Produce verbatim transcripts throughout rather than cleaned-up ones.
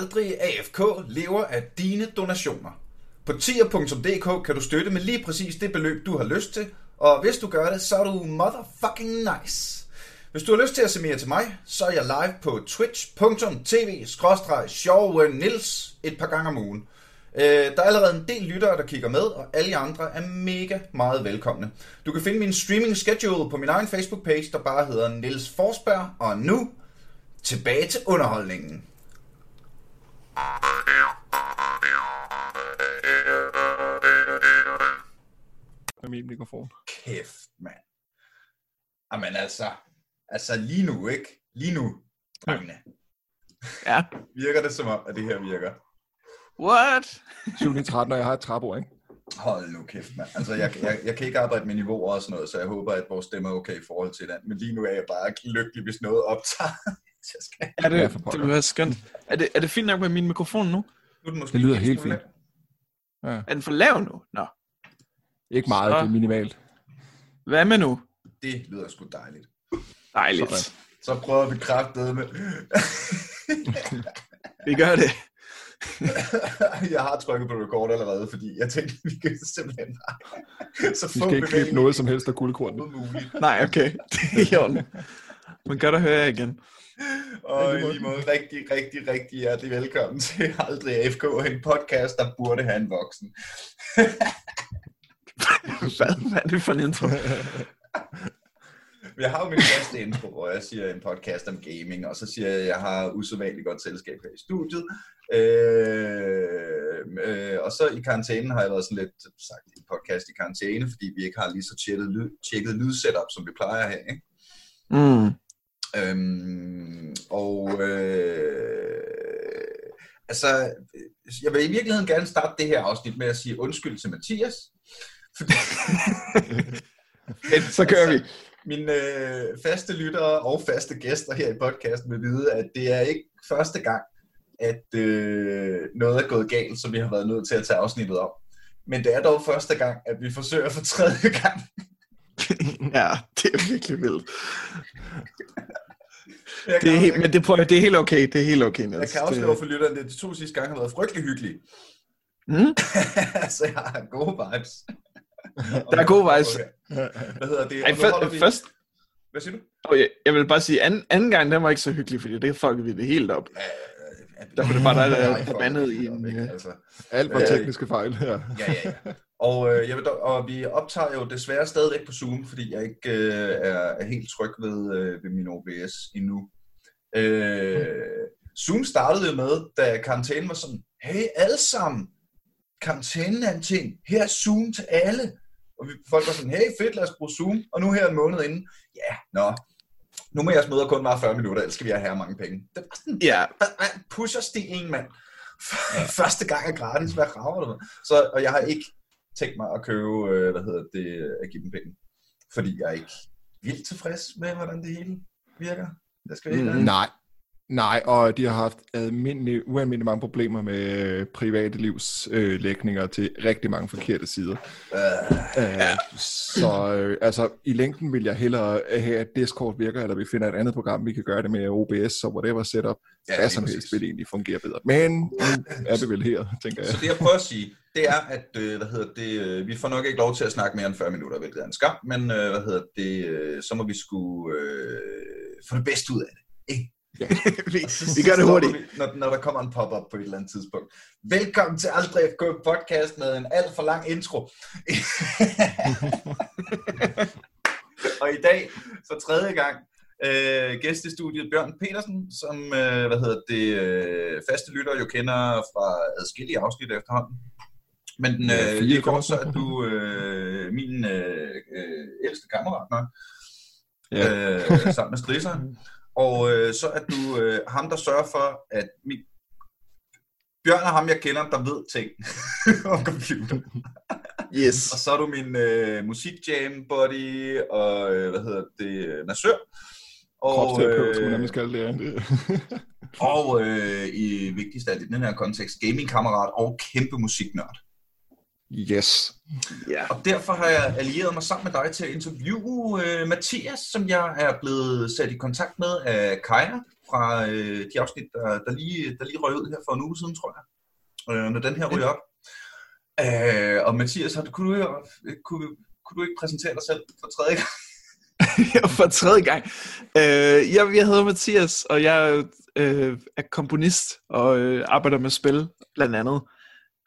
Aldrig A F K lever af dine donationer. På ti punktum d k kan du støtte med lige præcis det beløb, du har lyst til, og hvis du gør det, så er du motherfucking nice. Hvis du har lyst til at se mere til mig, så er jeg live på twitch punktum tv skråstreg sjove nils et par gange om ugen. Der er allerede en del lyttere, der kigger med, og alle jer andre er mega meget velkomne. Du kan finde min streaming schedule på min egen Facebook-page, der bare hedder Nils Forsberg, og nu tilbage til underholdningen. Min mikrofon. Kæft, mand. Jamen altså, altså lige nu, ikke? Lige nu, drengene. Ja. Virker det som om, at det her virker? What? syv tretten, og jeg har et trappeord, ikke? Hold nu kæft, mand. Altså, jeg, jeg, jeg kan ikke arbejde med niveauer og sådan noget, så jeg håber, at vores stemme er okay i forhold til den. Men lige nu er jeg bare lykkelig, hvis noget optager. Skal... Er det, det vil være skønt. Er det, er det fint nok med min mikrofon nu? nu den måske det lyder helt fint. Ja. Er den for lav nu? Nå. Ikke meget, så... det er minimalt. Hvad med nu? Det lyder sgu dejligt. Dejligt. Så, så prøver vi kraftedeme. Vi gør det. Jeg har trykket på record allerede, fordi jeg tænkte, vi kan simpelthen så vi skal ikke klippe noget som helst af guldkornet. Nej, okay. Det er ordentligt. Man kan da høre jer igen. Og i lige måde, rigtig, rigtig, rigtig hjertelig velkommen til Aldrig A F K, en podcast, der burde have en voksen. Hvad? Hvad er det for en intro? Jeg har jo min første intro, hvor jeg siger en podcast om gaming, og så siger jeg, at jeg har usædvanligt godt selskab her i studiet. Øh, øh, og så i karantænen har jeg været sådan lidt sagt en podcast i karantæne, fordi vi ikke har lige så tjekket lydsetup, som vi plejer at have. Ikke? Mm. Øhm, og øh, altså, jeg vil i virkeligheden gerne starte det her afsnit med at sige undskyld til Mathias. Fordi... så kører altså, vi. Mine øh, faste lyttere og faste gæster her i podcasten vil vide, at det er ikke første gang, at øh, noget er gået galt, som vi har været nødt til at tage afsnittet om. Men det er dog første gang, at vi forsøger for tredje gang. Ja, det er virkelig vildt. Det er helt, men det, prøver, det er helt okay, det er helt okay. Niels. Jeg kan afsløre for lytterne, at de to sidste gange har været frygtelig hyggelige. Mm? Så jeg har gode vibes. Der er gode vibes. Hvad hedder det? Ej, før, vi... først... Hvad siger du? Okay, jeg vil bare sige, anden, anden gang, den var ikke så hyggelig, fordi det fuckede vi det helt op. Der var det bare dig, der var bandet i en... Ja. Altså. Alt var tekniske fejl. Ja, ja, ja. ja. Og, øh, jeg vil, og vi optager jo desværre stadigvæk på Zoom, fordi jeg ikke øh, er helt tryg ved, øh, ved min O B S endnu. Øh, mm. Zoom startede jo med, da karantænen var sådan, hey alle sammen, karantænen er en ting, her er Zoom til alle. Og vi, folk var sådan, hey fedt, lad os bruge Zoom. Og nu her en måned inden, ja, yeah, nå, nu må jeres møder kun være fyrre minutter, ellers skal vi have her mange penge. Det var sådan, ja, yeah. Pusher-stilen, mand. Første gang er gratis, hvad rager du med? Så, og jeg har ikke tænkt mig at købe, øh, hvad hedder det, at give dem penge. Fordi jeg er ikke vildt tilfreds med, hvordan det hele virker. Det skal vi ikke mm, nej. Nej, og de har haft almindelige, ualmindelige mange problemer med private livslægninger til rigtig mange forkerte sider. Uh, yeah. Så altså, i længden vil jeg hellere have, at Discord virker, eller vi finder et andet program, vi kan gøre det med O B S, og whatever setup. Ja, hvad som helst vil egentlig fungere bedre. Men nu er det vel her, tænker jeg. Så det jeg prøver at sige, det er, at hvad hedder det, vi får nok ikke lov til at snakke mere end fyrre minutter, hvilket er en skam, men hvad hedder det, så må vi sgu øh, få det bedste ud af det, ikke? Ja. vi, så, vi gør det hurtigt, vi, når, når der kommer en pop-up på et eller andet tidspunkt. Velkommen til Aldrig A F K podcast med en alt for lang intro. Og i dag, for tredje gang, øh, gæst i studiet Bjørn Petersen, som øh, hvad hedder det, øh, faste lyttere jo kender fra adskillige afsnit efterhånden. Men den, øh, det går så, at du øh, min øh, øh, ældste kammerat nok, ja. øh, sammen med strisseren. Og øh, så er du øh, ham, der sørger for, at min... Bjørn er ham, jeg kender, der ved ting om computer. Yes. Og så er du min øh, musikjam-buddy og, øh, hvad hedder det, massør. Kropsterapeut, skulle nemlig skal det, ja. Og øh, i vigtigst af det, i den her kontekst, gaming-kammerat og kæmpe musiknørd. Yes. Yeah. Og derfor har jeg allieret mig sammen med dig til at interviewe uh, Mathias, som jeg er blevet sat i kontakt med af Kaja, fra øh, de afsnit, der, der, lige, der lige røg ud her for en uge siden, tror jeg, øh, når den her ryger op. Øh, og Mathias, har du, kunne, du, kunne, kunne du ikke præsentere dig selv for tredje gang? for tredje gang? Øh, jeg, jeg hedder Mathias, og jeg øh, er komponist og øh, arbejder med spil, blandt andet.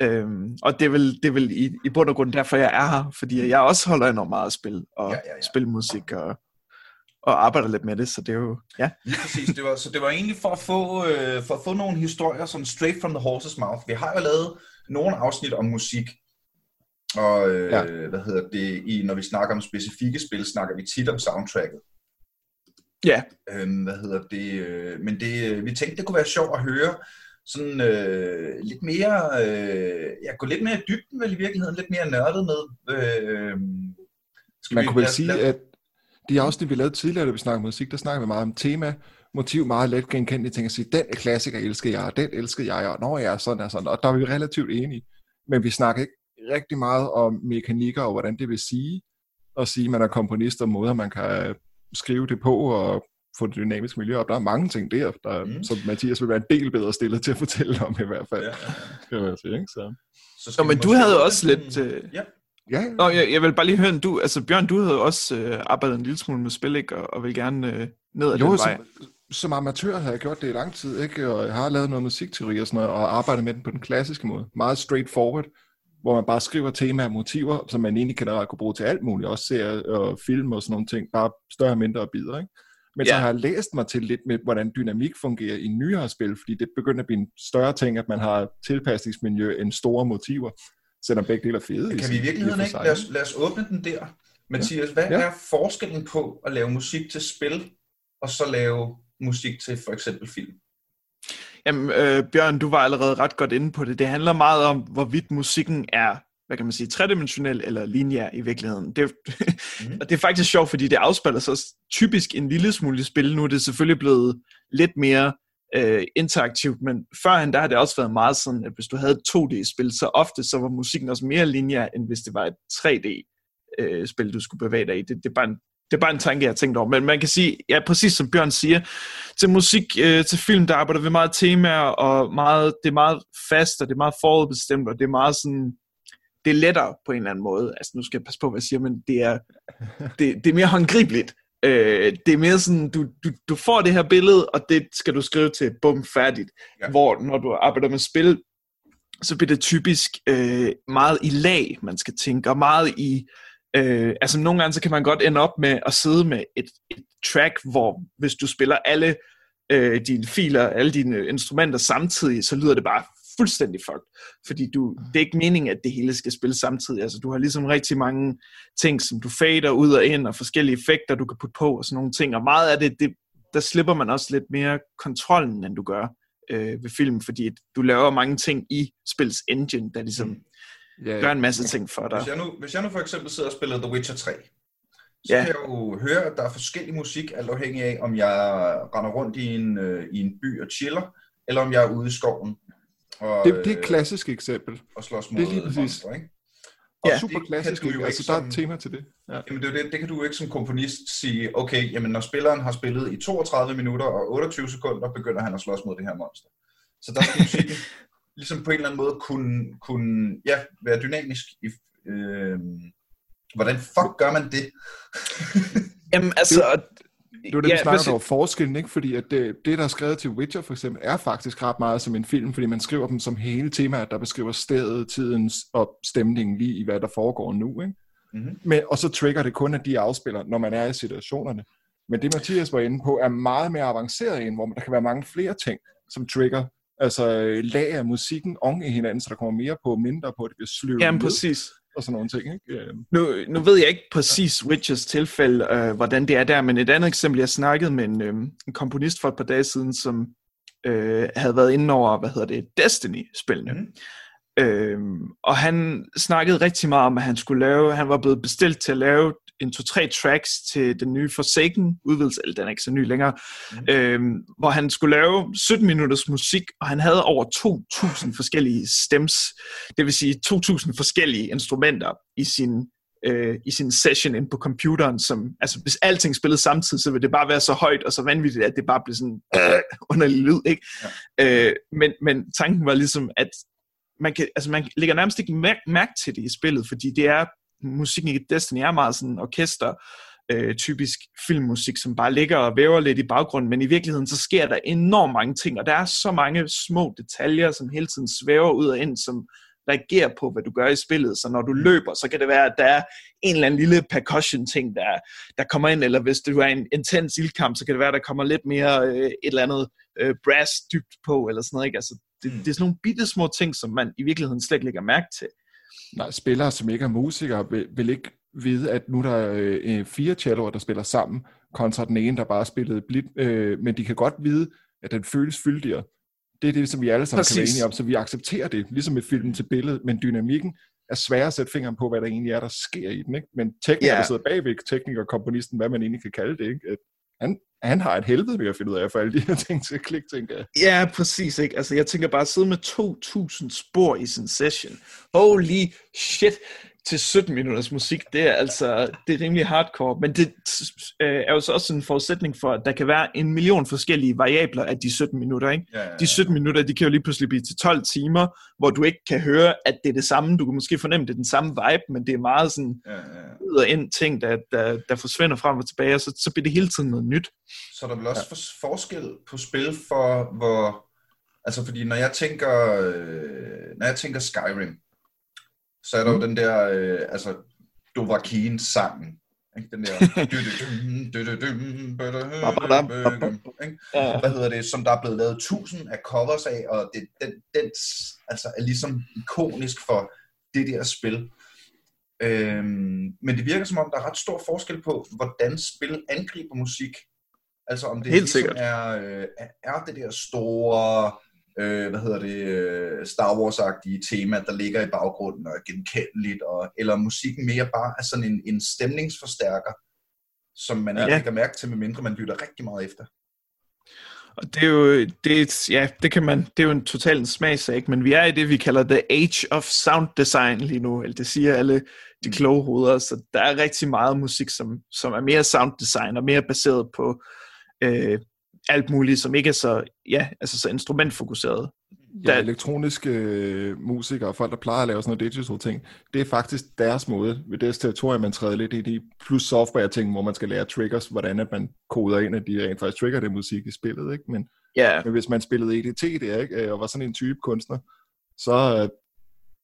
Øhm, og det er vel, det er vel i, i bund og grund derfor jeg er her, fordi jeg også holder enormt meget af spil og ja, ja, ja. spilmusik og, og arbejder lidt med det, så det er jo ja. Lige præcis, det var, så det var egentlig for at få øh, for at få nogle historier som straight from the horse's mouth. Vi har jo lavet nogle afsnit om musik og øh, ja. hvad hedder det i, når vi snakker om specifikke spil, snakker vi tit om soundtracket. Ja. Øhm, hvad hedder det? Øh, men det vi tænkte det kunne være sjovt at høre. Sådan øh, lidt mere, øh, jeg går lidt mere i dybden vel i virkeligheden, lidt mere nørdet med. Øh, skal Man vi, kunne vel sige, lad... at de afsnit, vi lavede tidligere, da vi snakkede musik, der snakkede vi meget om tema, motiv, meget let genkendelige ting at sige, den er klassiker, elsker jeg, og den elsker jeg, og når jeg er sådan og sådan, og der er vi relativt enige. Men vi snakkede ikke rigtig meget om mekanikker, og hvordan det vil sige, at sige, at man er komponist, og måder, man kan skrive det på, og for det dynamiske miljø op. Der er mange ting der, der mm. som Mathias vil være en del bedre stillet til at fortælle om i hvert fald. Ja, ja, ja. Sige, så. Så Nå, men du havde også den. lidt... Øh... Ja. Ja, ja. Nå, jeg, jeg vil bare lige høre, du, altså Bjørn, du havde også øh, arbejdet en lille smule med spil, ikke? Og, og vil gerne øh, ned ad jo, den vej. Som, som amatør har jeg gjort det i lang tid, ikke? Og jeg har lavet noget musikteori og sådan noget, og arbejdet med den på den klassiske måde. Meget straightforward, hvor man bare skriver temaer og motiver, som man egentlig generelt kunne bruge til alt muligt. Også serier og film og sådan nogle ting. Bare større og mindre og bidder, ikke? Men yeah. så har jeg læst mig til lidt med, hvordan dynamik fungerer i nyere spil, fordi det begynder at blive en større ting, at man har tilpasningsmiljø end store motiver, selvom begge dele er fede. Kan vi i virkeligheden ikke? Lad os, lad os åbne den der. Mathias, ja. hvad ja. er forskellen på at lave musik til spil, og så lave musik til for eksempel film? Jamen, øh, Bjørn, du var allerede ret godt inde på det. Det handler meget om, hvorvidt musikken er, hvad kan man sige, tredimensionel eller lineær i virkeligheden. Det, mm. og det er faktisk sjovt, fordi det afspiller sig typisk en lille smule i spil. Nu er det selvfølgelig blevet lidt mere øh, interaktivt, men førhen der har det også været meget sådan, at hvis du havde et to D-spil, så ofte så var musikken også mere lineær, end hvis det var et tre D-spil, øh, du skulle bevæge dig i. Det, det, er bare en, det er bare en tanke, jeg har tænkt over. Men man kan sige, ja, præcis som Bjørn siger, til musik, øh, til film, der arbejder vi meget temaer, og meget, det er meget fast, og det er meget forudbestemt, og det er meget sådan... Det er lettere på en eller anden måde. Altså nu skal jeg passe på, hvad jeg siger, men det er, det, det er mere håndgribeligt. Øh, det er mere sådan, du, du, du får det her billede, og det skal du skrive til, bum, færdigt. Ja. Hvor når du arbejder med spil, så bliver det typisk øh, meget i lag, man skal tænke, og meget i... Øh, altså nogle gange, så kan man godt ende op med at sidde med et, et track, hvor hvis du spiller alle øh, dine filer, alle dine instrumenter samtidig, så lyder det bare... fuldstændig fucked, fordi du, det er ikke meningen, at det hele skal spille samtidig. Altså, du har ligesom rigtig mange ting, som du fader ud og ind, og forskellige effekter, du kan putte på, og sådan nogle ting. Og meget af det, det der slipper man også lidt mere kontrollen, end du gør øh, ved film, fordi du laver mange ting i spils engine, der ligesom mm. yeah. gør en masse ting for dig. Hvis jeg, nu, hvis jeg nu for eksempel sidder og spiller The Witcher tre, så yeah. kan jeg jo høre, at der er forskellig musik, alt afhængig af, om jeg render rundt i en, øh, i en by og chiller, eller om jeg er ude i skoven. Og, det, det er et klassisk eksempel. Og slås mod monster, ikke? Og ja, super klassisk, altså som, der er et tema til det. Ja. Jamen det, det, det kan du jo ikke som komponist sige, okay, jamen når spilleren har spillet i toogtredive minutter og otteogtyve sekunder, begynder han at slås mod det her monster. Så der skal musikken ligesom på en eller anden måde kunne, kunne ja, være dynamisk. I, øh, hvordan fuck gør man det? Jamen altså... Det var det, ja, vi snakkede over forskellen, ikke? Fordi at det, det, der er skrevet til Witcher for eksempel, er faktisk ret meget som en film, fordi man skriver dem som hele temaer, der beskriver stedet, tidens og stemningen lige i, hvad der foregår nu. Ikke? Mm-hmm. Men, og så trigger det kun, at de afspiller, når man er i situationerne. Men det, Mathias var inde på, er meget mere avanceret end, hvor der kan være mange flere ting, som trigger. Altså lag af musikken oven i hinanden, så der kommer mere på, mindre på, det bliver sløvet. Jamen præcis. Og sådan nogle ting, ikke? Yeah. Nu, nu ved jeg ikke præcis Witchers tilfælde, øh, hvordan det er der, men et andet eksempel, jeg snakkede med en, øh, en komponist for et par dage siden, som øh, havde været inde over, hvad hedder det, Destiny-spillene. Mm. Øh, og han snakkede rigtig meget om, at han skulle lave, han var blevet bestilt til at lave en to-tre tracks til den nye Forsaken udvidelse, eller den er ikke så ny længere, mm. øh, hvor han skulle lave sytten minutters musik, og han havde over to tusind forskellige stems, det vil sige to tusind forskellige instrumenter i sin øh, i sin session inde på computeren, som, altså hvis alting spillede samtidig, så ville det bare være så højt og så vanvittigt, at det bare blev sådan øh, underlig lyd, ikke? Ja. Øh, men, men tanken var ligesom, at man, kan, altså man lægger nærmest ikke mærke, mærke til det i spillet, fordi det er, musikken i Destiny er meget sådan orkester, øh, typisk filmmusik, som bare ligger og væver lidt i baggrunden, men i virkeligheden så sker der enormt mange ting, og der er så mange små detaljer, som hele tiden svæver ud og ind, som reagerer på, hvad du gør i spillet. Så når du løber, så kan det være, at der er en eller anden lille percussion-ting, der, der kommer ind, eller hvis du er en intens ildkamp, så kan det være, at der kommer lidt mere øh, et eller andet øh, brass dybt på, eller sådan noget, ikke? Altså, det, det er sådan nogle bittesmå ting, som man i virkeligheden slet ikke lægger mærke til. Nej, spillere, som ikke er musikere, vil, vil ikke vide, at nu der er øh, fire celloer, der spiller sammen, kontra den ene, der bare spillede blidt, øh, men de kan godt vide, at den føles fyldigere. Det er det, som vi alle sammen Præcis. Kan være enige om, så vi accepterer det, ligesom et film til billedet, men dynamikken er svær at sætte fingeren på, hvad der egentlig er, der sker i den, ikke? Men teknikere, yeah. der sidder bagved, teknikere og komponisten, hvad man egentlig kan kalde det, ikke? Han, han har et helvede ved at finde ud af, for alle de her ting til at klikke, tænker jeg. Ja, præcis, ikke? Altså, jeg tænker bare at sidde med to tusind spor i sin session. Holy shit! Til sytten minutters musik, det er altså, det er rimelig hardcore, men det øh, er jo så også en forudsætning for, at der kan være en million forskellige variabler af de sytten minutter, ikke? Ja, ja, ja. De sytten minutter, de kan jo lige pludselig blive til tolv timer, hvor du ikke kan høre, at det er det samme. Du kan måske fornemme, det er den samme vibe, men det er meget sådan ud ja, ja. Og ind ting, der, der, der forsvinder frem og tilbage, og så, så bliver det hele tiden noget nyt. Så der er vel også ja. forskel på spil for, hvor, altså fordi når jeg tænker, øh, når jeg tænker Skyrim, så er der jo den der, øh, altså, Dovakin-sangen, ikke? Den der, hvad hedder det, som der er blevet lavet tusind af covers af, og det, den, den altså, er ligesom ikonisk for det der spil. Øhm, men det virker som om, der er ret stor forskel på, hvordan spil angriber musik. Altså om det ligesom er, øh, er det der store... Øh, hvad hedder det, øh, Star Wars-agtige tema, der ligger i baggrunden og er genkendeligt, og, eller musikken mere bare er sådan en, en stemningsforstærker, som man ja. ikke kan mærke til, medmindre man lytter rigtig meget efter. Og det er jo, det, ja, det kan man, det er jo en total smagsag, men vi er i det, vi kalder The Age of Sound Design lige nu, eller det siger alle de kloge hoveder, så der er rigtig meget musik, som, som er mere sound design, og mere baseret på... Øh, alt muligt, som ikke er så, ja, altså så instrumentfokuseret. Ja, der... elektroniske øh, musikere og folk, der plejer at lave sådan noget digital ting, det er faktisk deres måde, ved deres territorium, man træder lidt i de plus software-ting, hvor man skal lære triggers, hvordan at man koder ind, at de rent faktisk trigger det musik i spillet, ikke? Men, yeah. men hvis man spillede E D T der, ikke? Og var sådan en type kunstner, så... Øh,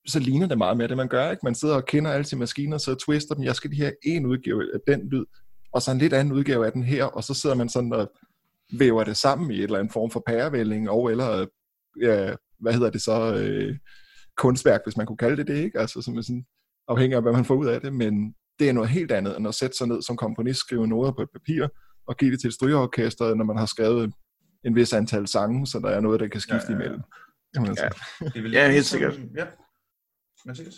så ligner det meget mere det, man gør, ikke? Man sidder og kender alle sine maskiner, så twister dem, jeg skal de her en udgave af den lyd, og så en lidt anden udgave af den her, og så sidder man sådan og væver det sammen i et eller andet form for pærevælling, og eller, ja, hvad hedder det så, øh, kunstværk, hvis man kunne kalde det det, ikke? Altså, som er sådan, afhængig af, hvad man får ud af det, men det er noget helt andet, end at sætte sig ned som komponist, skrive noder på et papir, og give det til et strygeorkester, når man har skrevet en vis antal sange, så der er noget, der kan skifte ja, ja, ja. imellem. Jamen, altså. Ja, det vil ja, helt sikkert. Ja, sikkert.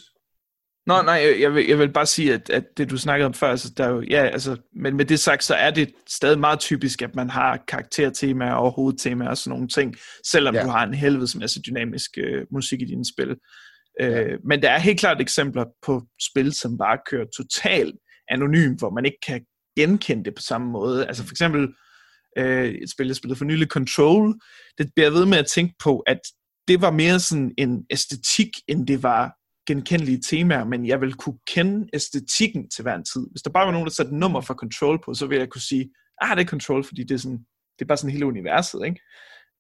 Nå, nej, jeg vil, jeg vil bare sige, at, at det du snakkede om før, altså, der er jo, ja, altså, men med det sagt, så er det stadig meget typisk, at man har karaktertemaer og hovedtemaer og sådan nogle ting, selvom ja. du har en helvedes masse dynamisk øh, musik i dine spil. Ja. Øh, men der er helt klart eksempler på spil, som bare kører totalt anonymt, hvor man ikke kan genkende det på samme måde. Altså for eksempel øh, et spil, jeg spillede for nylig, Control, det bliver ved med at tænke på, at det var mere sådan en æstetik, end det var genkendelige temaer, men jeg vil kunne kende æstetikken til hver en tid. Hvis der bare var nogen, der satte nummer for Control på, så ville jeg kunne sige, ah, det er Control, fordi det er, sådan, det er bare sådan hele universet, ikke?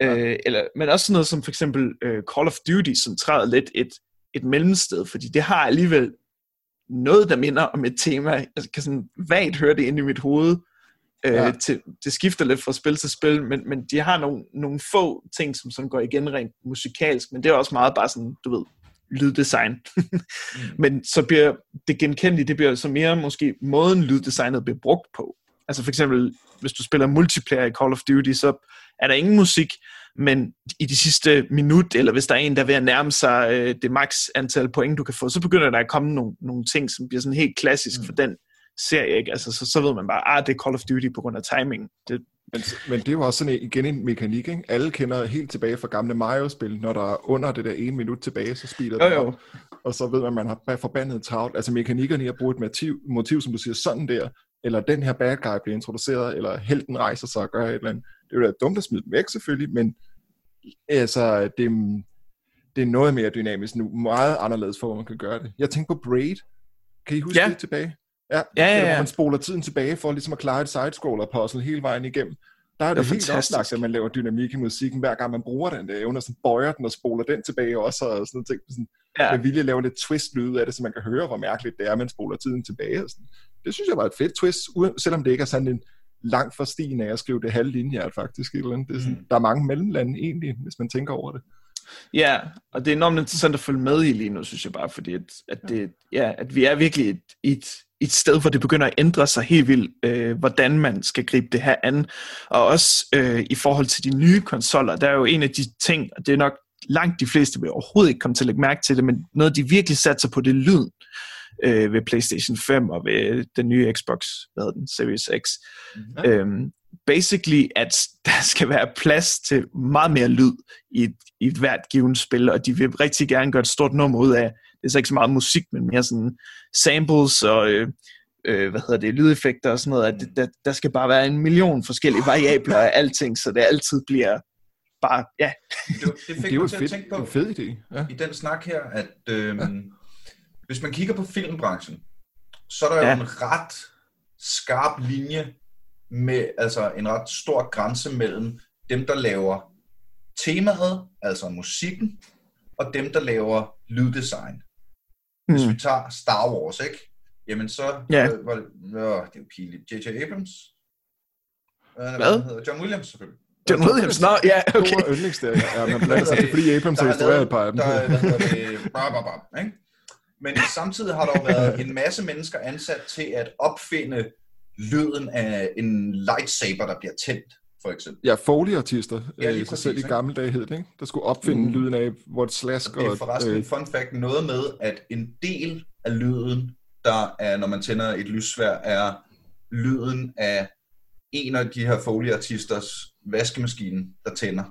Ja. Øh, eller, men også sådan noget som for eksempel uh, Call of Duty, som træder lidt et, et mellemsted, fordi det har alligevel noget, der minder om et tema. Jeg kan sådan vagt høre det inde i mit hoved. Øh, ja. til, det skifter lidt fra spil til spil, men, men de har nogle, nogle få ting, som sådan går igen rent musikalsk, men det er også meget bare sådan, du ved, lyddesign. Men så bliver det genkendelige, det bliver så mere måske måden lyddesignet bliver brugt på. Altså for eksempel, hvis du spiller multiplayer i Call of Duty, så er der ingen musik, men i de sidste minut, eller hvis der er en, der er ved at nærme sig øh, det max antal point, du kan få, så begynder der at komme nogle, nogle ting, som bliver sådan helt klassisk mm. for den serie, ikke? Altså så, så ved man bare, ah, det er Call of Duty på grund af timing. Det, Men, men det er jo også sådan en, igen en mekanik, ikke? Alle kender helt tilbage fra gamle Mario-spil, når der er under det der en minut tilbage, så speeder det op. og så ved man, at man har forbandet travlt. Altså mekanikkerne at bruge et motiv, motiv, som du siger, sådan der, eller den her bad guy bliver introduceret, eller helten rejser sig og gør et eller andet. Det er jo da dumt at smide dem væk selvfølgelig, men altså, det, det er noget mere dynamisk nu. Meget anderledes for, hvor man kan gøre det. Jeg tænkte på Braid. Kan I huske ja. det tilbage? Ja, ja, ja, ja. Hvor man spoler tiden tilbage for ligesom at klare et sidescroller-puzzle hele vejen igennem. Der er det, det er helt oplagt, at man laver dynamik i musikken, hver gang man bruger den der evne, og så bøjer den og spoler den tilbage også, og sådan noget ting. Ja. Man ville lave lidt twist-lyde af det, så man kan høre, hvor mærkeligt det er, at man spoler tiden tilbage. Og sådan. Det synes jeg var et fedt twist, selvom det ikke er sådan en langt fra stien af at skrive det halve linjert faktisk. Eller andet. Det er sådan, mm. Der er mange mellemlande egentlig, hvis man tænker over det. Ja, og det er enormt interessant at følge med i lige nu, synes jeg bare, fordi at, at, det, ja, at vi er virkelig et, et, et sted, hvor det begynder at ændre sig helt vildt, øh, hvordan man skal gribe det her an. Og også øh, i forhold til de nye konsoller, der er jo en af de ting, og det er nok langt de fleste vil overhovedet ikke komme til at lægge mærke til det, men noget de virkelig satser på, det er lyden øh, ved PlayStation fem og ved den nye Xbox, hvad hedder den, Series X. Mm-hmm. Øhm, Basically, at der skal være plads til meget mere lyd i et, i et hvert givet spil, og de vil rigtig gerne gøre et stort nummer ud af, det er så ikke så meget musik, men mere sådan samples og øh, øh, hvad hedder det, lydeffekter og sådan noget, at det, der, der skal bare være en million forskellige variabler af alting, så det altid bliver bare, ja. Det, det fik mig til at tænke på fed idé. Ja. I den snak her, at øh, ja. hvis man kigger på filmbranchen, så er der jo ja. en ret skarp linje med altså en ret stor grænse mellem dem, der laver temaet, altså musikken, og dem, der laver lyddesign. Mm. Hvis vi tager Star Wars, ikke? Jamen så... Yeah. Øh, øh, øh, det er jo pinligt. J J Abrams. Øh, hvad? Hedder? John Williams, selvfølgelig. John Williams? Nå, ja, okay. Store yndlingssteder. Ja, man blander sig til, fordi Abrams har instrueret et par af dem. Der, hvad hedder det? Bra, bra, bra, ikke? Men samtidig har der været en masse mennesker ansat til at opfinde lyden af en lightsaber, der bliver tændt, for eksempel. Ja, folieartister. Ja, lige præcis. Selv i gamle dage hed det, ikke? Der skulle opfinde mm. lyden af, hvor et slask og... Det er forresten øh... en fun fact, noget med, at en del af lyden, der er, når man tænder et lyssværd, er lyden af en af de her folieartisters vaskemaskine, der tænder.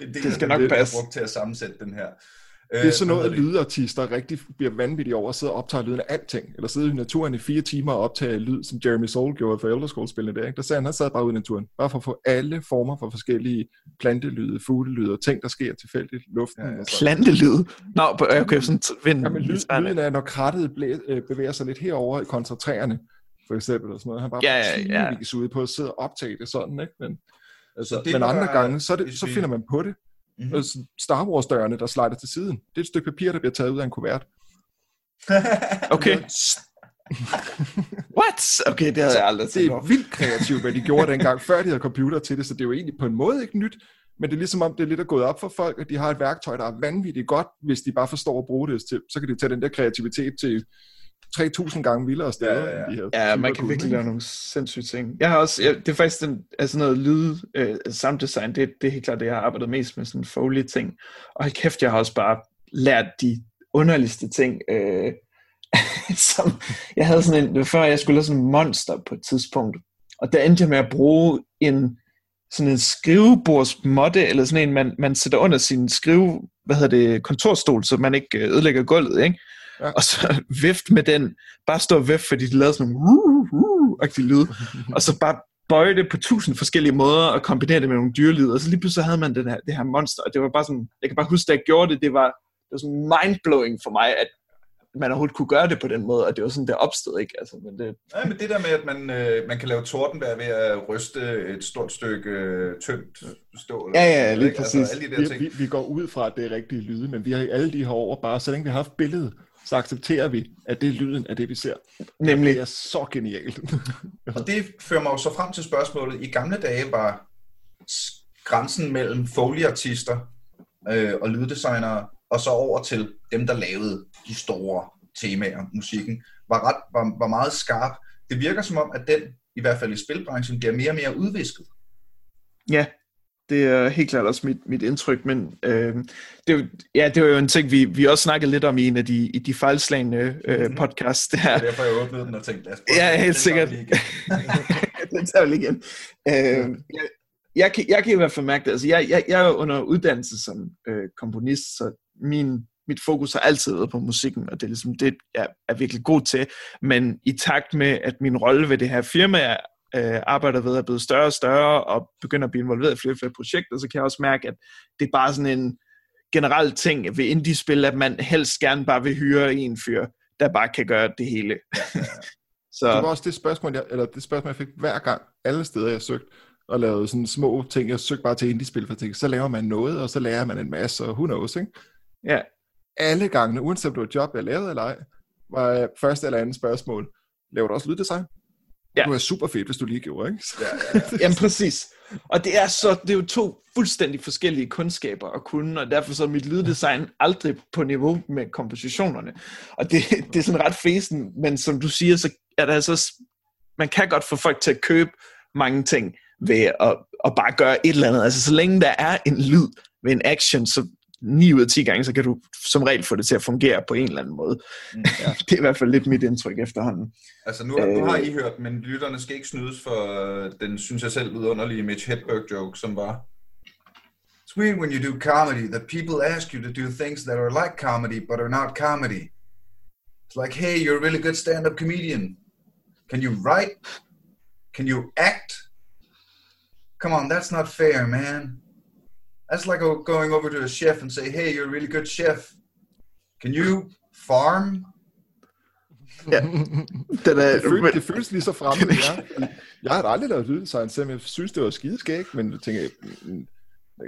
det, det, det skal nok det, passe. Brugt til at sammensætte den her. Det er sådan noget, at lydartister rigtig bliver vanvittige over at sidde og optage lyden af alting. Eller sidde i naturen i fire timer og optage lyd, som Jeremy Saul gjorde for Elder Scrolls-spillene der. Ikke? Der sagde han, han sad bare ude i naturen. Bare for at få alle former for forskellige plantelyde, fuglelyde og ting, der sker tilfældigt i luften. Ja, ja. Plantelyde? Nå, okay, sådan vind. Ja, men lyd, lyden er, når krattet bevæger sig lidt herover i koncentrerende, for eksempel. Eller sådan noget. Han bare ja, ja, ja. Timevis ude på at sidde og optage det sådan. Ikke? Men, altså, det, men andre gange, så, det, så finder man på det. Mm-hmm. Star Wars-dørene, der slider til siden. Det er et stykke papir, der bliver taget ud af en kuvert. Okay. What? Okay, det havde altså, jeg aldrig tænkt. Det er vildt kreativt, hvad de gjorde dengang, før de havde computer til det, så det er jo egentlig på en måde ikke nyt, men det er ligesom om, det er lidt at gået op for folk, at de har et værktøj, der er vanvittigt godt, hvis de bare forstår at bruge det til. Så kan de tage den der kreativitet til tre tusind gange vildere steder. Ja, ja. De ja man kan virkelig lave nogle sindssyge ting. Jeg har også, jeg, det er faktisk den, altså noget lyd, øh, samdesign, det, det er helt klart det, jeg har arbejdet mest med, sådan Foley ting. Og helt kæft, jeg har også bare lært de underligste ting, øh, som jeg havde sådan en, før jeg skulle lave sådan en monster på et tidspunkt. Og der endte jeg med at bruge en, sådan en skrivebordsmåtte, eller sådan en, man, man sætter under sin skrive, hvad hedder det, kontorstol, så man ikke ødelægger gulvet, ikke? Ja. Og så vift med den, bare stå og vift, fordi de lavede sådan nogle uh-uh-agtige lyd, og så bare bøje det på tusind forskellige måder, og kombinere det med nogle dyrelyd, og så lige pludselig havde man den her, det her monster, og det var bare sådan, jeg kan bare huske, da jeg gjorde det, det var, det var sådan mindblowing for mig, at man overhovedet kunne gøre det på den måde, og det var sådan, der opstod, ikke? Altså, men det... Nej, men det der med, at man, øh, man kan lave tordenbær ved at ryste et stort stykke øh, tyndt stål. Ja, ja, lige præcis. Altså, alle de der ting. Vi, vi, vi går ud fra, at det er rigtige lyde, men vi har alle de her over bare, så længe vi har haft billedet, så accepterer vi, at det er lyden af det, vi ser. Nemlig. Det er så genialt. Og det fører mig så frem til spørgsmålet. I gamle dage var grænsen mellem folieartister øh, og lyddesignere, og så over til dem, der lavede de store temaer, musikken, var, ret, var, var meget skarp. Det virker som om, at den, i hvert fald i spilbranchen, bliver mere og mere udvisket. Ja. Det er helt klart også mit, mit indtryk, men øh, det, ja, det var jo en ting, vi, vi også snakkede lidt om i en af de, i de fejlslagende øh, podcasts. Det er derfor, jeg åbnede den og tænkte, lad os prøve. Ja, helt sikkert. Den tager vi igen. øh, jeg, jeg, kan, jeg kan i hvert fald mærke det. Altså, jeg, jeg, jeg er under uddannelse som øh, komponist, så min mit fokus har altid været på musikken, og det er ligesom det, jeg er virkelig god til. Men i takt med, at min rolle ved det her firma, jeg øh, arbejder ved, er blevet større og større, og begynder at blive involveret i flere og flere projekter, så kan jeg også mærke, at det er bare sådan en generel ting ved indie-spil, at man helst gerne bare vil hyre en fyr, der bare kan gøre det hele. Så. Det var også det spørgsmål, jeg, eller det spørgsmål, jeg fik hver gang, alle steder, jeg søgte, og lavede sådan små ting. Jeg søgte bare til indie-spil, for jeg tænkte, så laver man noget, og så lærer man en masse, og who knows, ikke? Ja. Alle gangene, uanset om det var et job, jeg lavede eller ej, var første eller andet spørgsmål, laver du også lyddesign? Ja. Det var super fedt, hvis du lige gjorde, ikke? Ja, ja, ja. Jamen præcis. Og det er, så, det er jo to fuldstændig forskellige kundskaber at kunne, og derfor så er mit lyddesign aldrig på niveau med kompositionerne. Og det, det er sådan ret fesen, men som du siger, så er der altså, man kan godt få folk til at købe mange ting ved at, at bare gøre et eller andet. Altså så længe der er en lyd ved en action, så ni ud af ti gange, så kan du som regel få det til at fungere på en eller anden måde. Mm, ja. Det er i hvert fald lidt mit indtryk efterhånden. Altså nu, øh, nu har I hørt, men lytterne skal ikke snydes for øh, den, synes jeg selv, vidunderlige Mitch Hedberg-joke, som var: It's weird when you do comedy that people ask you to do things that are like comedy, but are not comedy. It's like, hey, you're a really good stand-up comedian. Can you write? Can you act? Come on, that's not fair, man. That's like going over to a chef and say, hey, you're a really good chef. Can you farm? Ja. Den er, det, føles, men... det føles lige så fremmed, ja. Jeg har aldrig lavet lyddesign, selvom jeg synes, det var skideskægt, men jeg tænker, jeg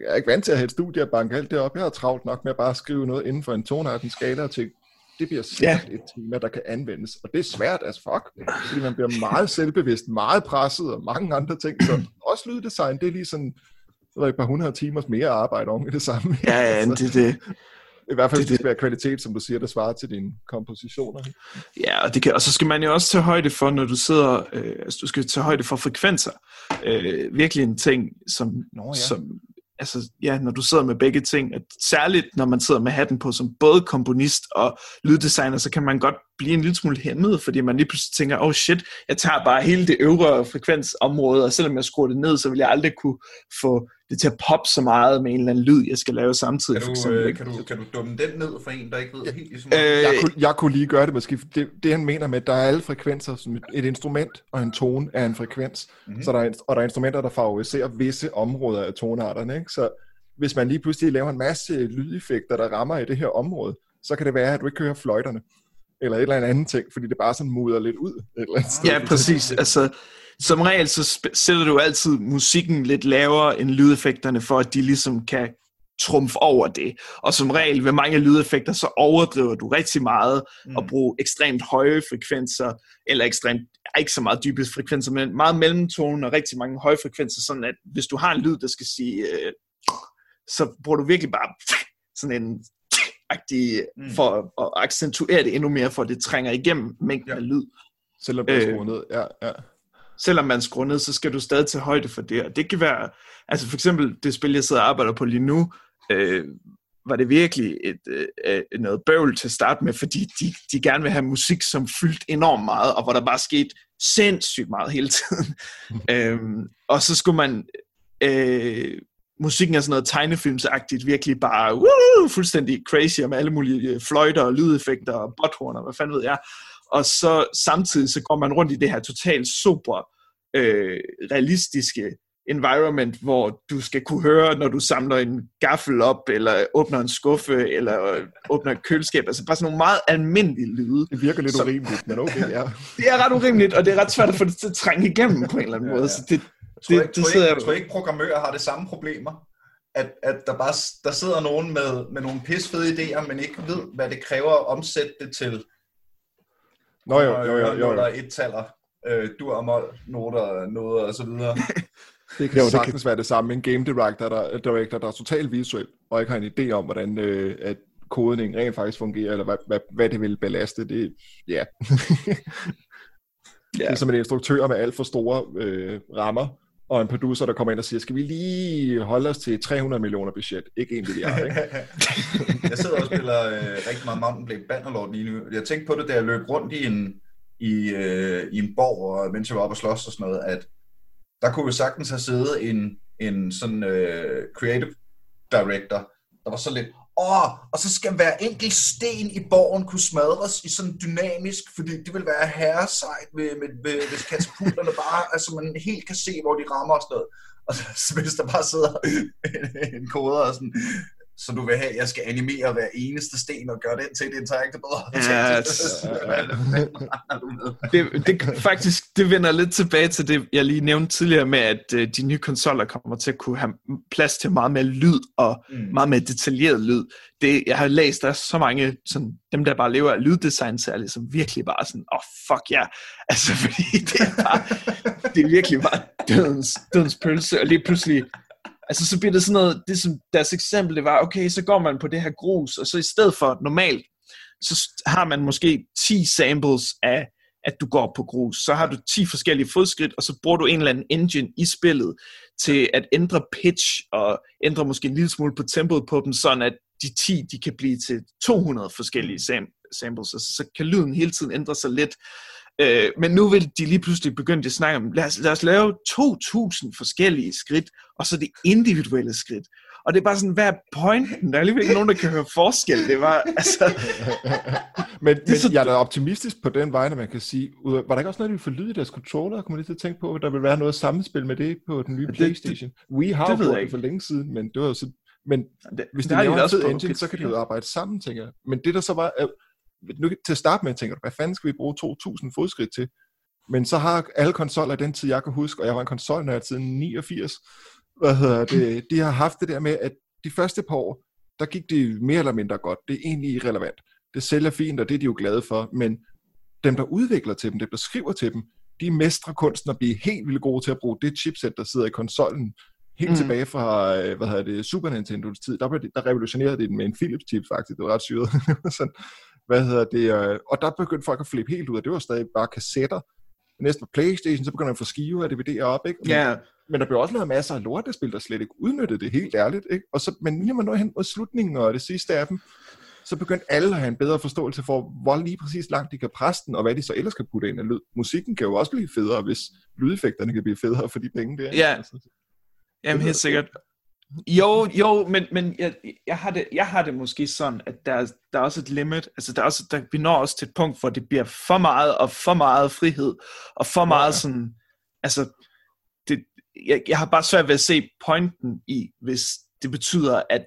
er ikke vant til at have et studie og banke alt det op. Jeg har travlt nok med at bare skrive noget inden for en toneart, en skala og tænke, det bliver sikkert ja. et tema, der kan anvendes. Og det er svært as fuck, fordi man bliver meget selvbevidst, meget presset og mange andre ting. Så også lyddesign, det er lige sådan... Så der er et par hundrede timers mere arbejde om i det samme. Ja, ja, det er det. I hvert fald det, det skal være kvalitet, som du siger, der svarer til dine kompositioner. Ja, og, det kan, og så skal man jo også tage højde for, når du sidder, øh, altså du skal tage højde for frekvenser. Øh, virkelig en ting, som, Nå, ja. som, altså ja, når du sidder med begge ting, og særligt når man sidder med hatten på som både komponist og lyddesigner, så kan man godt blive en lille smule hæmmet, fordi man lige pludselig tænker, oh shit, jeg tager bare hele det øvre frekvensområde, og selvom jeg skruer det ned, så vil jeg aldrig kunne få det til at poppe så meget med en eller anden lyd, jeg skal lave samtidig. Kan du, for øh, kan du, kan du dumme den ned for en, der ikke ved helt ligesom... Øh, jeg, kunne, jeg kunne lige gøre det måske. Det, det han mener med, at der er alle frekvenser, som et, et instrument og en tone er en frekvens, mm-hmm. så der er, og der er instrumenter, der favoriserer visse områder af tonearterne, ikke? Så hvis man lige pludselig laver en masse lydeffekter, der rammer i det her område, så kan det være, at du ikke kan høre fløjterne, eller et eller andet ting, fordi det bare sådan mudrer lidt ud. Et eller andet sted. Ja, præcis. Altså, som regel, så sp- sætter du altid musikken lidt lavere end lydeffekterne, for at de ligesom kan trumfe over det. Og som regel, ved mange lydeffekter, så overdriver du rigtig meget mm. og bruger ekstremt høje frekvenser, eller ekstremt, ikke så meget dybe frekvenser, men meget mellemtone og rigtig mange høje frekvenser, sådan at hvis du har en lyd, der skal sige, øh, så bruger du virkelig bare sådan en Mm. for at accentuere det endnu mere, for det trænger igennem mængden ja. af lyd. Selvom man øh, skruer ned, ja, ja. Selvom man skruer ned, så skal du stadig tage højde for det, og det kan være, altså for eksempel det spil, jeg sidder og arbejder på lige nu, øh, var det virkelig et, øh, noget bøvl til at starte med, fordi de, de gerne vil have musik, som fyldt enormt meget, og hvor der bare skete sindssygt meget hele tiden. øh, og så skulle man... Øh, musikken er sådan noget tegnefilmsagtigt, virkelig bare woo, fuldstændig crazy, og med alle mulige fløjter og lydeffekter og botthorn og hvad fanden ved jeg. Og så samtidig så går man rundt i det her totalt super øh, realistiske environment, hvor du skal kunne høre, når du samler en gaffel op, eller åbner en skuffe, eller åbner et køleskab. Altså bare sådan nogle meget almindelige lyde. Det virker lidt som... urimeligt, men okay, ja. Det er ret urimeligt, og det er ret svært at få det til at trænge igennem på en eller anden måde. Ja, ja. Så det Tror jeg, det, det tror, jeg, jeg tror jeg ikke programmører har det samme problemer, at, at der bare der sidder nogen med, med nogle pisfede idéer, men ikke ved, hvad det kræver at omsætte det til. Nå jo, jo, jo, jo. Når der er et-taller, øh, dur og mål, noter, noder og så videre. Det kan jo sagtens kan... være det samme. En game director, der, director, der er totalt visuel, og ikke har en idé om, hvordan øh, at kodningen rent faktisk fungerer, eller hvad, hvad, hvad det vil belaste. Det, yeah. Det er som en instruktør med alt for store øh, rammer, og en producer, der kommer ind og siger, skal vi lige holde os til tre hundrede millioner budget, ikke en milliard, ikke? Jeg sidder og spiller øh, rigtig meget Mountain Blade Bannerlord lige nu. Jeg tænkte på det, da jeg løb rundt i en, i, øh, i en borg, og mens jeg var oppe og slås og sådan noget, at der kunne jo sagtens have siddet en, en sådan øh, creative director, der var så lidt, åh, og så skal hver enkelt sten i borgen kunne smadres i sådan dynamisk, fordi det vil være herresejt, med, med, med, hvis katapulterne bare, altså man helt kan se, hvor de rammer og sådan noget. Og så hvis der bare sidder en koder og sådan, så du vil have, jeg skal animere hver eneste sten og gøre det til et interactable. Ja, det, det faktisk, det vender lidt tilbage til det, jeg lige nævnte tidligere med, at de nye konsoller kommer til at kunne have plads til meget mere lyd og mm. meget mere detaljeret lyd. Det, jeg har læst, der er så mange, sådan, dem der bare lever af lyddesign, så er ligesom virkelig bare sådan, åh, oh, fuck ja. Yeah. Altså, fordi det er bare, det er virkelig bare dødens, dødens pølse, og lige pludselig, altså så bliver det sådan noget, det som deres eksempel det var, okay, så går man på det her grus, og så i stedet for normalt, så har man måske ti samples af, at du går på grus, så har du ti forskellige fodskridt, og så bruger du en eller anden engine i spillet, til at ændre pitch, og ændre måske en lille smule på tempoet på dem, sådan at de ti, de kan blive til to hundrede forskellige sam- samples, altså, så kan lyden hele tiden ændre sig lidt. Øh, men nu vil de lige pludselig begynde at snakke om, lad os, lad os lave to tusind forskellige skridt, og så det individuelle skridt. Og det er bare sådan, hvad er pointen? Der er alligevel ikke nogen, der kan høre forskel. Det var, altså... men men så... jeg er da optimistisk på den vej, når man kan sige, var der ikke også noget, der ville forlyde i deres controller? Kunne man lige til at tænke på, at der ville være noget sammenspil med det på den nye det, PlayStation? Det, we har det det for længe siden, men det var jo så... Men det, hvis det laver en fed engine, så kan de jo arbejde sammen, tænker jeg. Men det der så var... Nu til at starte med, tænker du, hvad fanden skal vi bruge to tusind fodskridt til? Men så har alle konsoller den tid, jeg kan huske, og jeg var en konsol, når jeg siden niogfirs, hvad hedder det, de har haft det der med, at de første par år, der gik det mere eller mindre godt. Det er egentlig irrelevant. Det sælger fint, og det er de jo glade for, men dem, der udvikler til dem, dem, der skriver til dem, de mestrer kunsten at blive helt vildt gode til at bruge det chipset, der sidder i konsollen, helt mm. tilbage fra, hvad hedder det, Super Nintendos tid. Der, der revolutionerede det med en Philips-chip, faktisk. Det var ret syret. Sådan. Hvad hedder det, og der begyndte folk at flippe helt ud, og det var stadig bare kassetter. Næsten på PlayStation, så begyndte man at få skiver af D V D'er op, ikke? Men, yeah. men der blev også lavet masser af lortespil, der slet ikke udnyttede det, helt ærligt, ikke? Og så, men når man nåede hen mod slutningen og det sidste af dem, så begyndte alle at have en bedre forståelse for, hvor lige præcis langt de kan presse den, og hvad de så ellers kan putte ind af lyd. Musikken kan jo også blive federe, hvis lydeffekterne kan blive federe for de penge, der. Ja, jamen helt sikkert. Jo, jo, men, men jeg, jeg, har det, jeg har det måske sådan, at der, der er også et limit, altså der er også, der, vi når også til et punkt, hvor det bliver for meget, og for meget frihed, og for meget ja. Sådan, altså, det, jeg, jeg har bare svært ved at se pointen i, hvis det betyder, at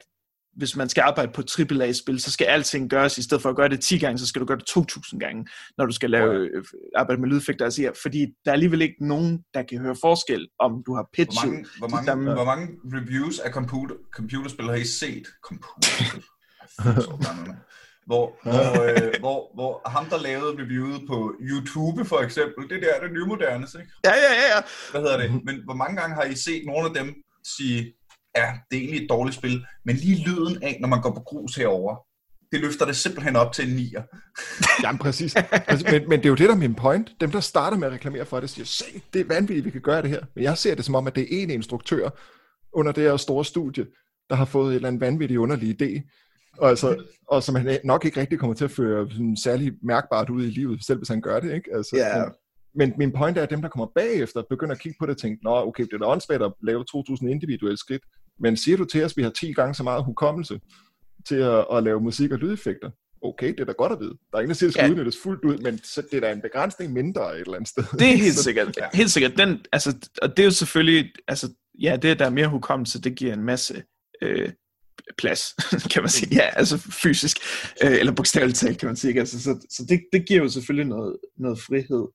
hvis man skal arbejde på triple A-spil, så skal alting gøres, i stedet for at gøre det ti gange, så skal du gøre det to tusind gange, når du skal lave, øh, arbejde med lydeffekter, altså, ja, fordi der er alligevel ikke nogen, der kan høre forskel, om du har pitchet. Hvor mange, hvor mange, der, hvor mange reviews af computer, computerspil har I set? Computerspil? Hvor, hvor, øh, hvor, hvor ham, der lavede reviewet på YouTube, for eksempel, det der er det nye modernes, ikke? Ja, ja, ja. Hvad hedder det? Men hvor mange gange har I set nogle af dem sige... Ja, det er egentlig et dårligt spil, men lige lyden af, når man går på grus herover, det løfter det simpelthen op til en nier. Jamen præcis. Men, men det er jo det, der er min point. Dem, der starter med at reklamere for det, siger, se, det er vanvittigt, vi kan gøre det her. Men jeg ser det som om, at det er en instruktør under det her store studie, der har fået en eller anden vanvittig underlig idé, og, altså, og som han nok ikke rigtig kommer til at føre sådan, særlig mærkbart ud i livet, selv hvis han gør det, ikke? Altså, yeah. men, Men min point er, at dem, der kommer bagefter, begynder at kigge på det og tænke, nå, okay, det er da åndssvagt at lave to tusind individuelle skridt, men siger du til os, at vi har ti gange så meget hukommelse til at, at lave musik og lydeffekter? Okay, det er da godt at vide. Der er ingen, der siger, at det skal ja. Udnyttes fuldt ud, men så, det er da en begrænsning mindre et eller andet sted. Det er helt så, sikkert. Ja. Helt sikkert. Den, altså, og det er jo selvfølgelig, altså, ja, det, der er mere hukommelse, det giver en masse... Øh, plads, kan man sige. Ja, altså fysisk. Øh, eller bogstaveligt talt, kan man sige. Altså, så så det, det giver jo selvfølgelig noget, noget frihed.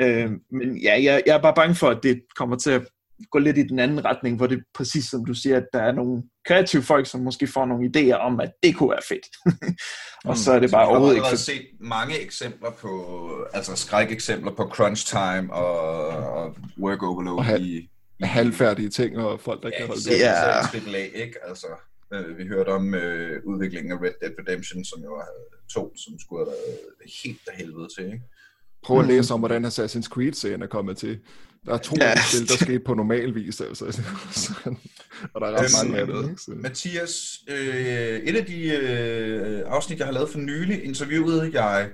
Øh, men ja, jeg, jeg er bare bange for, at det kommer til at gå lidt i den anden retning, hvor det præcis som du siger, at der er nogle kreative folk, som måske får nogle idéer om, at det kunne være fedt. Og så er det mm, bare overhovedet ikke... Jeg har set mange eksempler på, altså skræk-eksempler på crunch time og, og work overload og hal- i... halvfærdige ting og folk, der ja, kan holde det. Ja, selv af, ikke? Altså, øh, vi hørte om øh, udviklingen af Red Dead Redemption, som jo havde to, som skulle have været helt der helvede til, ikke? Prøv at læse om, hvordan Assassin's Creed-serien er kommet til. Der er to ja. Spil, der skete på normal vis. Altså. Og der er ret mange af det. Mathias, øh, et af de øh, afsnit, jeg har lavet for nylig, interviewede jeg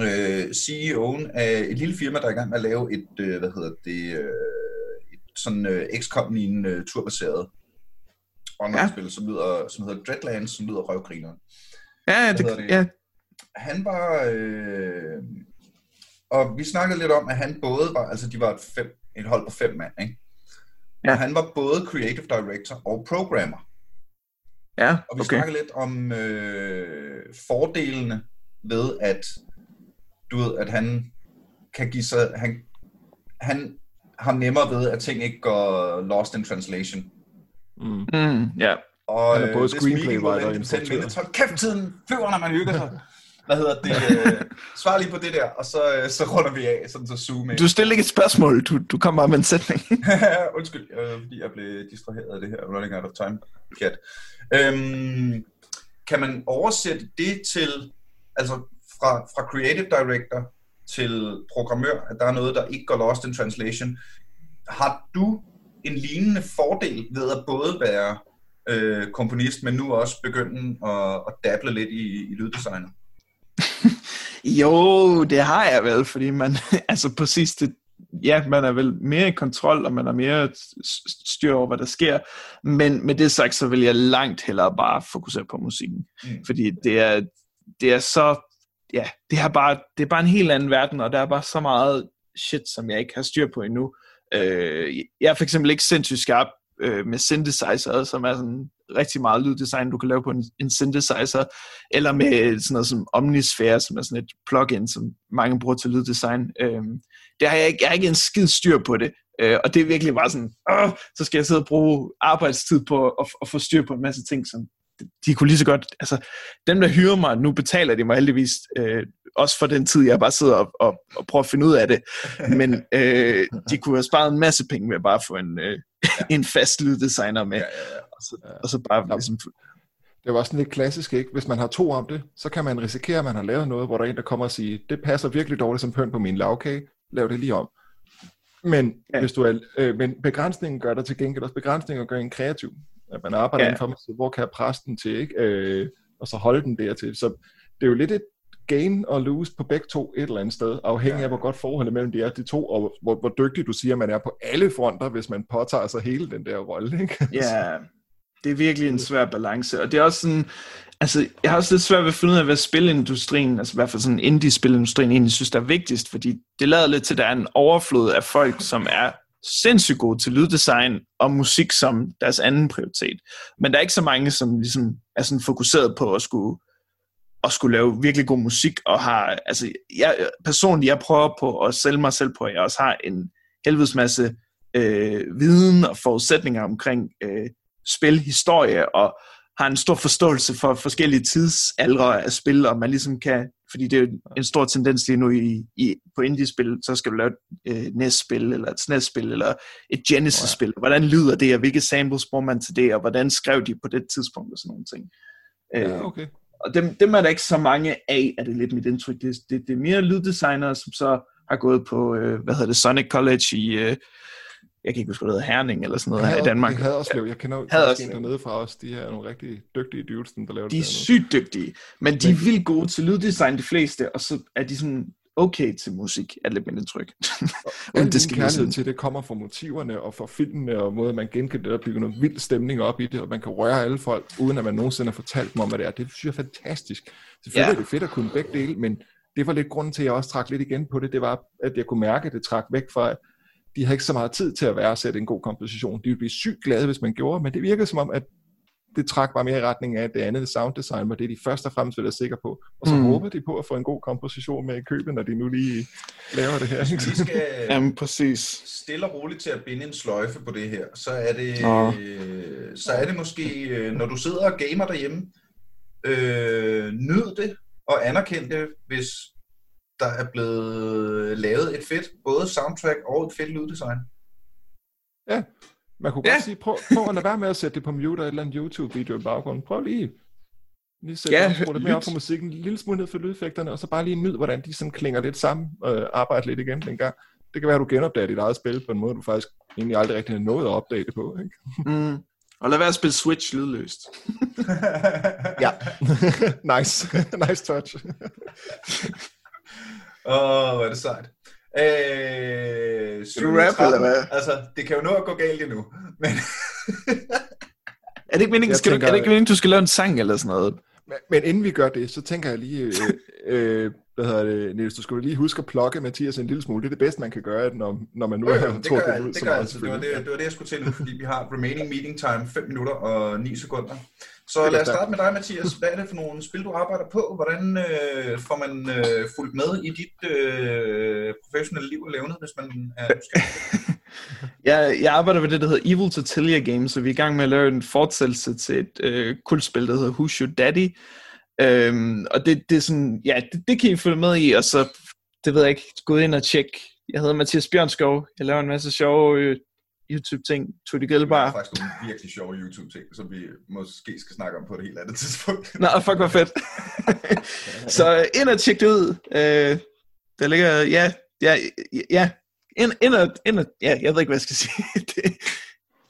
øh, C E O'en af et lille firma, der er i gang med at lave et, øh, hvad hedder det, øh, et sådan øh, X COM-lignende turbaseret online-spil, ja. som, hedder, som hedder Dreadlands, som hedder røvgrineren. Ja, det, hedder det? ja. Han var... Øh, og vi snakkede lidt om, at han både var... Altså, de var et, fem, et hold på fem mand, ikke? Ja. Og han var både creative director og programmer. Ja, okay. Og vi snakkede lidt om øh, fordelene ved, at du ved, at han kan give sig... Han, han har nemmere ved, at ting ikke går lost in translation. Mm. Mm, yeah. Og øh, både det screenplay-writer og instruktører. Hold kæft, tiden flyver, når man hygger sig. Hvad hedder det? Øh, svar lige på det der, og så, øh, så runder vi af, sådan så zoom ind. Du stiller ikke et spørgsmål, du, du kom bare med en sætning. Undskyld, øh, fordi jeg blev distraheret af det her running out of time. Øhm, kan man oversætte det til, altså fra, fra creative director til programmør, at der er noget, der ikke går lost in translation? Har du en lignende fordel ved at både være øh, komponist, men nu også begynde at, at dable lidt i, i lyddesignet? Jo, det har jeg vel, fordi man, altså præcis det, ja, man er vel mere i kontrol, og man er mere styr over, hvad der sker, men med det sagt, så vil jeg langt hellere bare fokusere på musikken, mm. fordi det er, det er så, ja, det er bare, det er bare en helt anden verden, og der er bare så meget shit, som jeg ikke har styr på endnu. Jeg er for eksempel ikke sindssygt skarp med synthesizer, som er sådan rigtig meget lyddesign, du kan lave på en, en synthesizer, eller med sådan noget som Omnisphere, som er sådan et plugin, som mange bruger til lyddesign. Øhm, det har jeg ikke, jeg har ikke en skid styr på det, øh, og det er virkelig bare sådan, åh, så skal jeg sidde og bruge arbejdstid på at, at få styr på en masse ting, som de kunne lige så godt, altså dem der hyrer mig, nu betaler de mig heldigvis, øh, også for den tid, jeg bare sidder og, og, og prøver at finde ud af det, men øh, de kunne have sparet en masse penge ved at bare få en, øh, en fast lyddesigner med, ja, ja, ja. Og, så, og så bare ja. Ligesom... Det var sådan lidt klassisk, ikke? Hvis man har to om det, så kan man risikere, at man har lavet noget, hvor der er en, der kommer og siger, det passer virkelig dårligt som pønt på min lavkage, lav det lige om. Men, ja. Hvis du er, øh, men begrænsningen gør der til gengæld også, begrænsningen gør en kreativ, at man arbejder ja. Inden for mig, hvor kan jeg presse den til, ikke? Øh, og så holde den der til. Så det er jo lidt et gain og lose på begge to et eller andet sted, afhængig ja. Af, hvor godt forholdet mellem de er, de to, og hvor, hvor dygtig du siger, man er på alle fronter, hvis man påtager sig hele den der rolle, ikke? Ja, det er virkelig en svær balance, og det er også sådan, altså, jeg har også lidt svært ved at finde ud af, hvad spilindustrien, altså i hvert fald sådan indie-spilindustrien, egentlig synes, der er vigtigst, fordi det lader lidt til, der er en overflod af folk, som er sindssygt gode til lyddesign og musik som deres anden prioritet. Men der er ikke så mange, som ligesom er sådan fokuseret på at skulle og skulle lave virkelig god musik, og har, altså, jeg, personligt, jeg prøver på at sælge mig selv på, at jeg også har en helvedes masse øh, viden og forudsætninger omkring øh, spilhistorie, og har en stor forståelse for forskellige tidsaldre af spil, og man ligesom kan, fordi det er en stor tendens lige nu i, i, på indie-spil, så skal du lave et øh, N E S-spil, eller et S N E S-spil, eller et Genesis-spil, hvordan lyder det, og hvilke samples bruger man til det, og hvordan skrev de på det tidspunkt, og sådan nogle ting. Ja, okay. Og dem, dem er der ikke så mange af, er det lidt mit indtryk. Det, det, det er mere lyddesignere, som så har gået på, øh, hvad hedder det, Sonic College i, øh, jeg kan ikke huske, hvad det hedder, Herning eller sådan noget her i Danmark. Det havde også lavet, jeg kender også dernede fra os, de her er nogle rigtig dygtige dudes, der laver det. De er sygt dygtige, men de er vildt gode til lyddesign, de fleste, og så er de sådan okay til musik, er lidt mit indtryk. Og det skal kærlighed til, det kommer fra motiverne og fra filmene, og måden man genkender det, og bygger noget vild stemning op i det, og man kan røre alle folk, uden at man nogensinde har fortalt dem om, hvad det er. Det synes jeg er fantastisk. Selvfølgelig ja. Er det fedt at kunne begge dele, men det var lidt grunden til, at jeg også trak lidt igen på det, det var, at jeg kunne mærke, at det trak væk fra, at de havde ikke så meget tid til at værdsætte en god komposition. De ville blive sygt glade, hvis man gjorde, men det virkede som om, at det træk bare mere i retning af det andet, det sounddesign, og det er de først og fremmest vil være sikre på. Og så mm. håber de på at få en god komposition med i køben, når de nu lige laver det her. Hvis vi skal jamen, præcis. Stille og roligt til at binde en sløjfe på det her, så er det, øh, så er det måske, øh, når du sidder og gamer derhjemme, øh, nyd det og anerkend det, hvis der er blevet lavet et fedt, både soundtrack og et fedt lyddesign. Ja. Man kunne yeah. godt sige, prøv, prøv at lade være med at sætte det på mute eller et eller andet YouTube-video i baggrunden. Prøv lige, lige sætte yeah, det mere op på musikken, en lille smule ned for lydeffekterne, og så bare lige nyd, hvordan de sådan klinger lidt sammen og arbejder lidt igen den gang. Det kan være, at du genopdager dit eget spil på en måde, du faktisk egentlig aldrig rigtig har nået at opdage det på. Ikke? Mm. Og lad være at spille Switch lydløst. Ja. Nice. Nice touch. Åh, oh, hvor er det sejt. Øh, syv tretten, rap, eller hvad? Altså, det kan jo nå at gå galt endnu, men Er det ikke meningen, skal tænker, du, er det ikke meningen, du skal lave en sang eller sådan noget? Men, men inden vi gør det, så tænker jeg lige, øh, øh, hvad hedder det, Niels, du skulle lige huske at plukke Mathias en lille smule. Det er det bedste, man kan gøre, når, når man nu øh, har to minutter. Det, det, det, altså, det, det var det, jeg skulle til nu, fordi vi har remaining meeting time fem minutter og ni sekunder. Så lad os starte med dig, Mathias. Hvad er det for nogle spil, du arbejder på? Hvordan øh, får man øh, fulgt med i dit øh, professionelle liv og levnet, hvis man er nysgerrig? Jeg, jeg arbejder ved det, der hedder Evil Tortilla Games, så vi er i gang med at lave en fortsættelse til et øh, kultspil, der hedder Who's Your Daddy. Øhm, og det, det er sådan, ja, det, det kan I følge med i, og så, det ved jeg ikke, gå ind og tjek. Jeg hedder Mathias Bjørnskov, jeg laver en masse sjove øh, YouTube-ting, tog det gælde bare. Det er faktisk nogle virkelig sjove YouTube-ting, som vi måske skal snakke om på et helt andet tidspunkt. Nå, fuck, hvor fedt. Så ind og tjek det ud. Øh, der ligger, ja, ja, ja. Ind, ind og, ind og, ja, jeg ved ikke, hvad jeg skal sige. Det.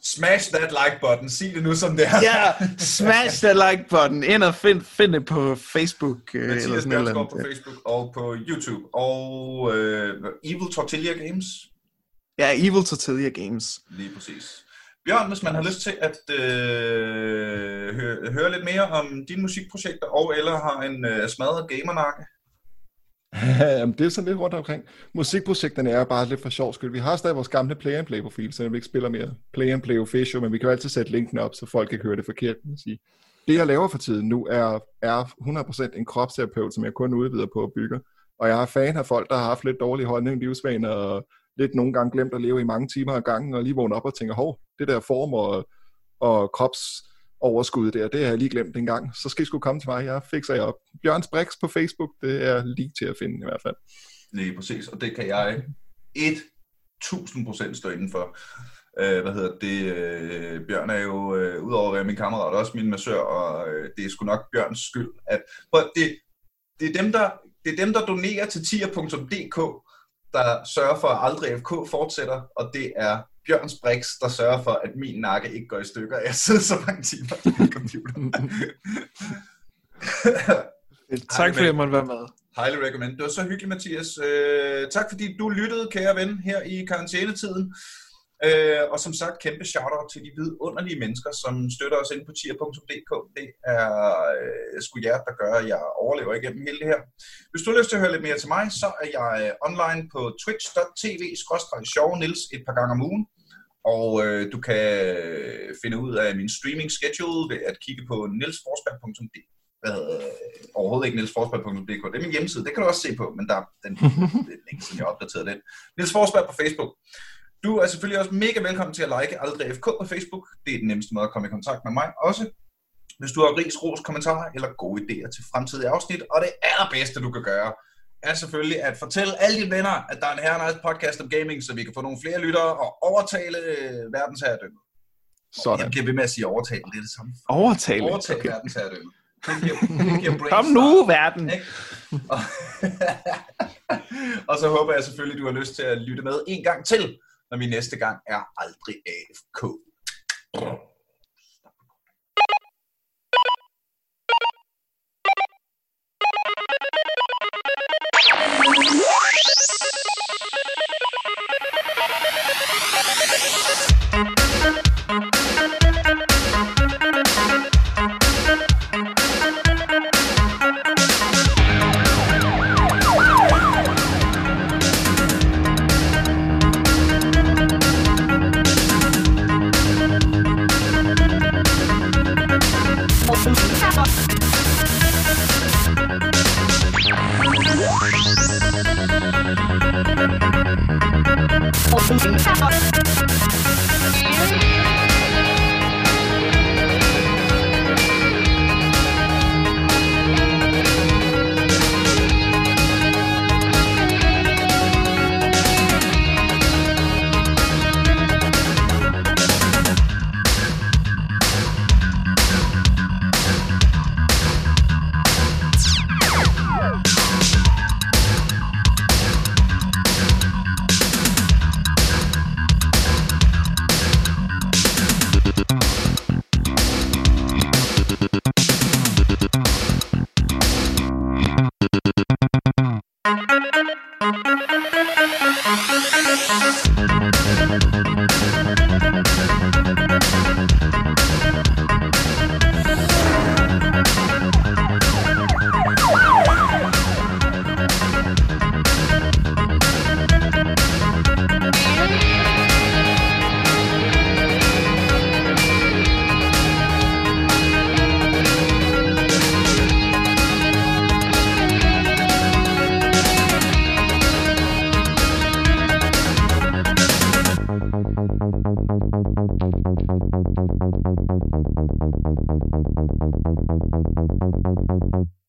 Smash that like button. Sig det nu, som det er. Ja, smash that like button. Ind og find, find det på Facebook. Mathias eller sådan Bjørnskov på Facebook og på YouTube. Og uh, Evil Tortilla Games. Ja, Evil Tortilla Games. Lige præcis. Bjørn, hvis man har lyst til at øh, høre, høre lidt mere om dine musikprojekter, og eller har en øh, smadret gamernakke. Jamen, det er sådan lidt rundt omkring. Musikprojekterne er bare lidt for sjov skyld. Vi har stadig vores gamle Play and Play profil, så vi ikke spiller mere Play and Play Official, men vi kan jo altid sætte linken op, så folk ikke hører det forkert. Sige. Det jeg laver for tiden nu er, er hundrede procent en kropsterapeut, som jeg kun udvider på at bygge. Og jeg er fan af folk, der har haft lidt dårlige holdning, livsvaner og lidt nogle gange glemt at leve i mange timer ad gangen, og lige vågner op og tænker, hov, det der form og, og kropsoverskud der, det har jeg lige glemt en gang. Så skal I sgu komme til mig, jeg fikser jer op. Bjørns Brix på Facebook, det er lige til at finde i hvert fald. Lige præcis, og det kan jeg tusind procent stå inden for. Uh, hvad hedder det? Uh, Bjørn er jo, uh, udover at være min kammerat, også min massør, og uh, det er sgu nok Bjørns skyld. At, det, det, er dem, der, det er dem, der donerer til ti punktum d k, der sørger for, at Aldrig A F K fortsætter, og det er Bjørns Brix, der sørger for, at min nakke ikke går i stykker. Jeg sidder så mange timer på min computer. Tak fordi jeg måtte være med. Highly recommend. Det var så hyggeligt, Mathias. Øh, tak fordi du lyttede, kære ven, her i karantænetiden. Øh, og som sagt, kæmpe shout-out til de vidunderlige mennesker, som støtter os inde på tier punktum d k. Det er øh, sgu jer, der gør, at jeg overlever igennem hele det her. Hvis du har lyst til at høre lidt mere til mig, så er jeg øh, online på twitch punktum tv skråstreg sjove nils et par gange om ugen. Og øh, du kan finde ud af min streaming schedule ved at kigge på nils forsberg punktum d k. Øh, overhovedet ikke nils forsberg punktum d k. Det er min hjemmeside, det kan du også se på, men der, den, det er ikke sådan, jeg har opdateret den. Nils Forsberg på Facebook. Du er selvfølgelig også mega velkommen til at like Aldrig A F K på Facebook. Det er den nemmeste måde at komme i kontakt med mig også. Hvis du har ris, ros, kommentarer eller gode idéer til fremtidige afsnit. Og det allerbedste, du kan gøre, er selvfølgelig at fortælle alle dine venner, at der er en herrenejs podcast om gaming, så vi kan få nogle flere lyttere og overtale verdensherredømmet. Sådan. Jeg bliver ved med at sige overtale, det er det samme. Overtale? Overtale okay. Verdensherredømmet. Det giver, det giver kom nu, verden! Og, og så håber jeg selvfølgelig, du har lyst til at lytte med en gang til, når vi næste gang er Aldrig A F K. We'll be right back.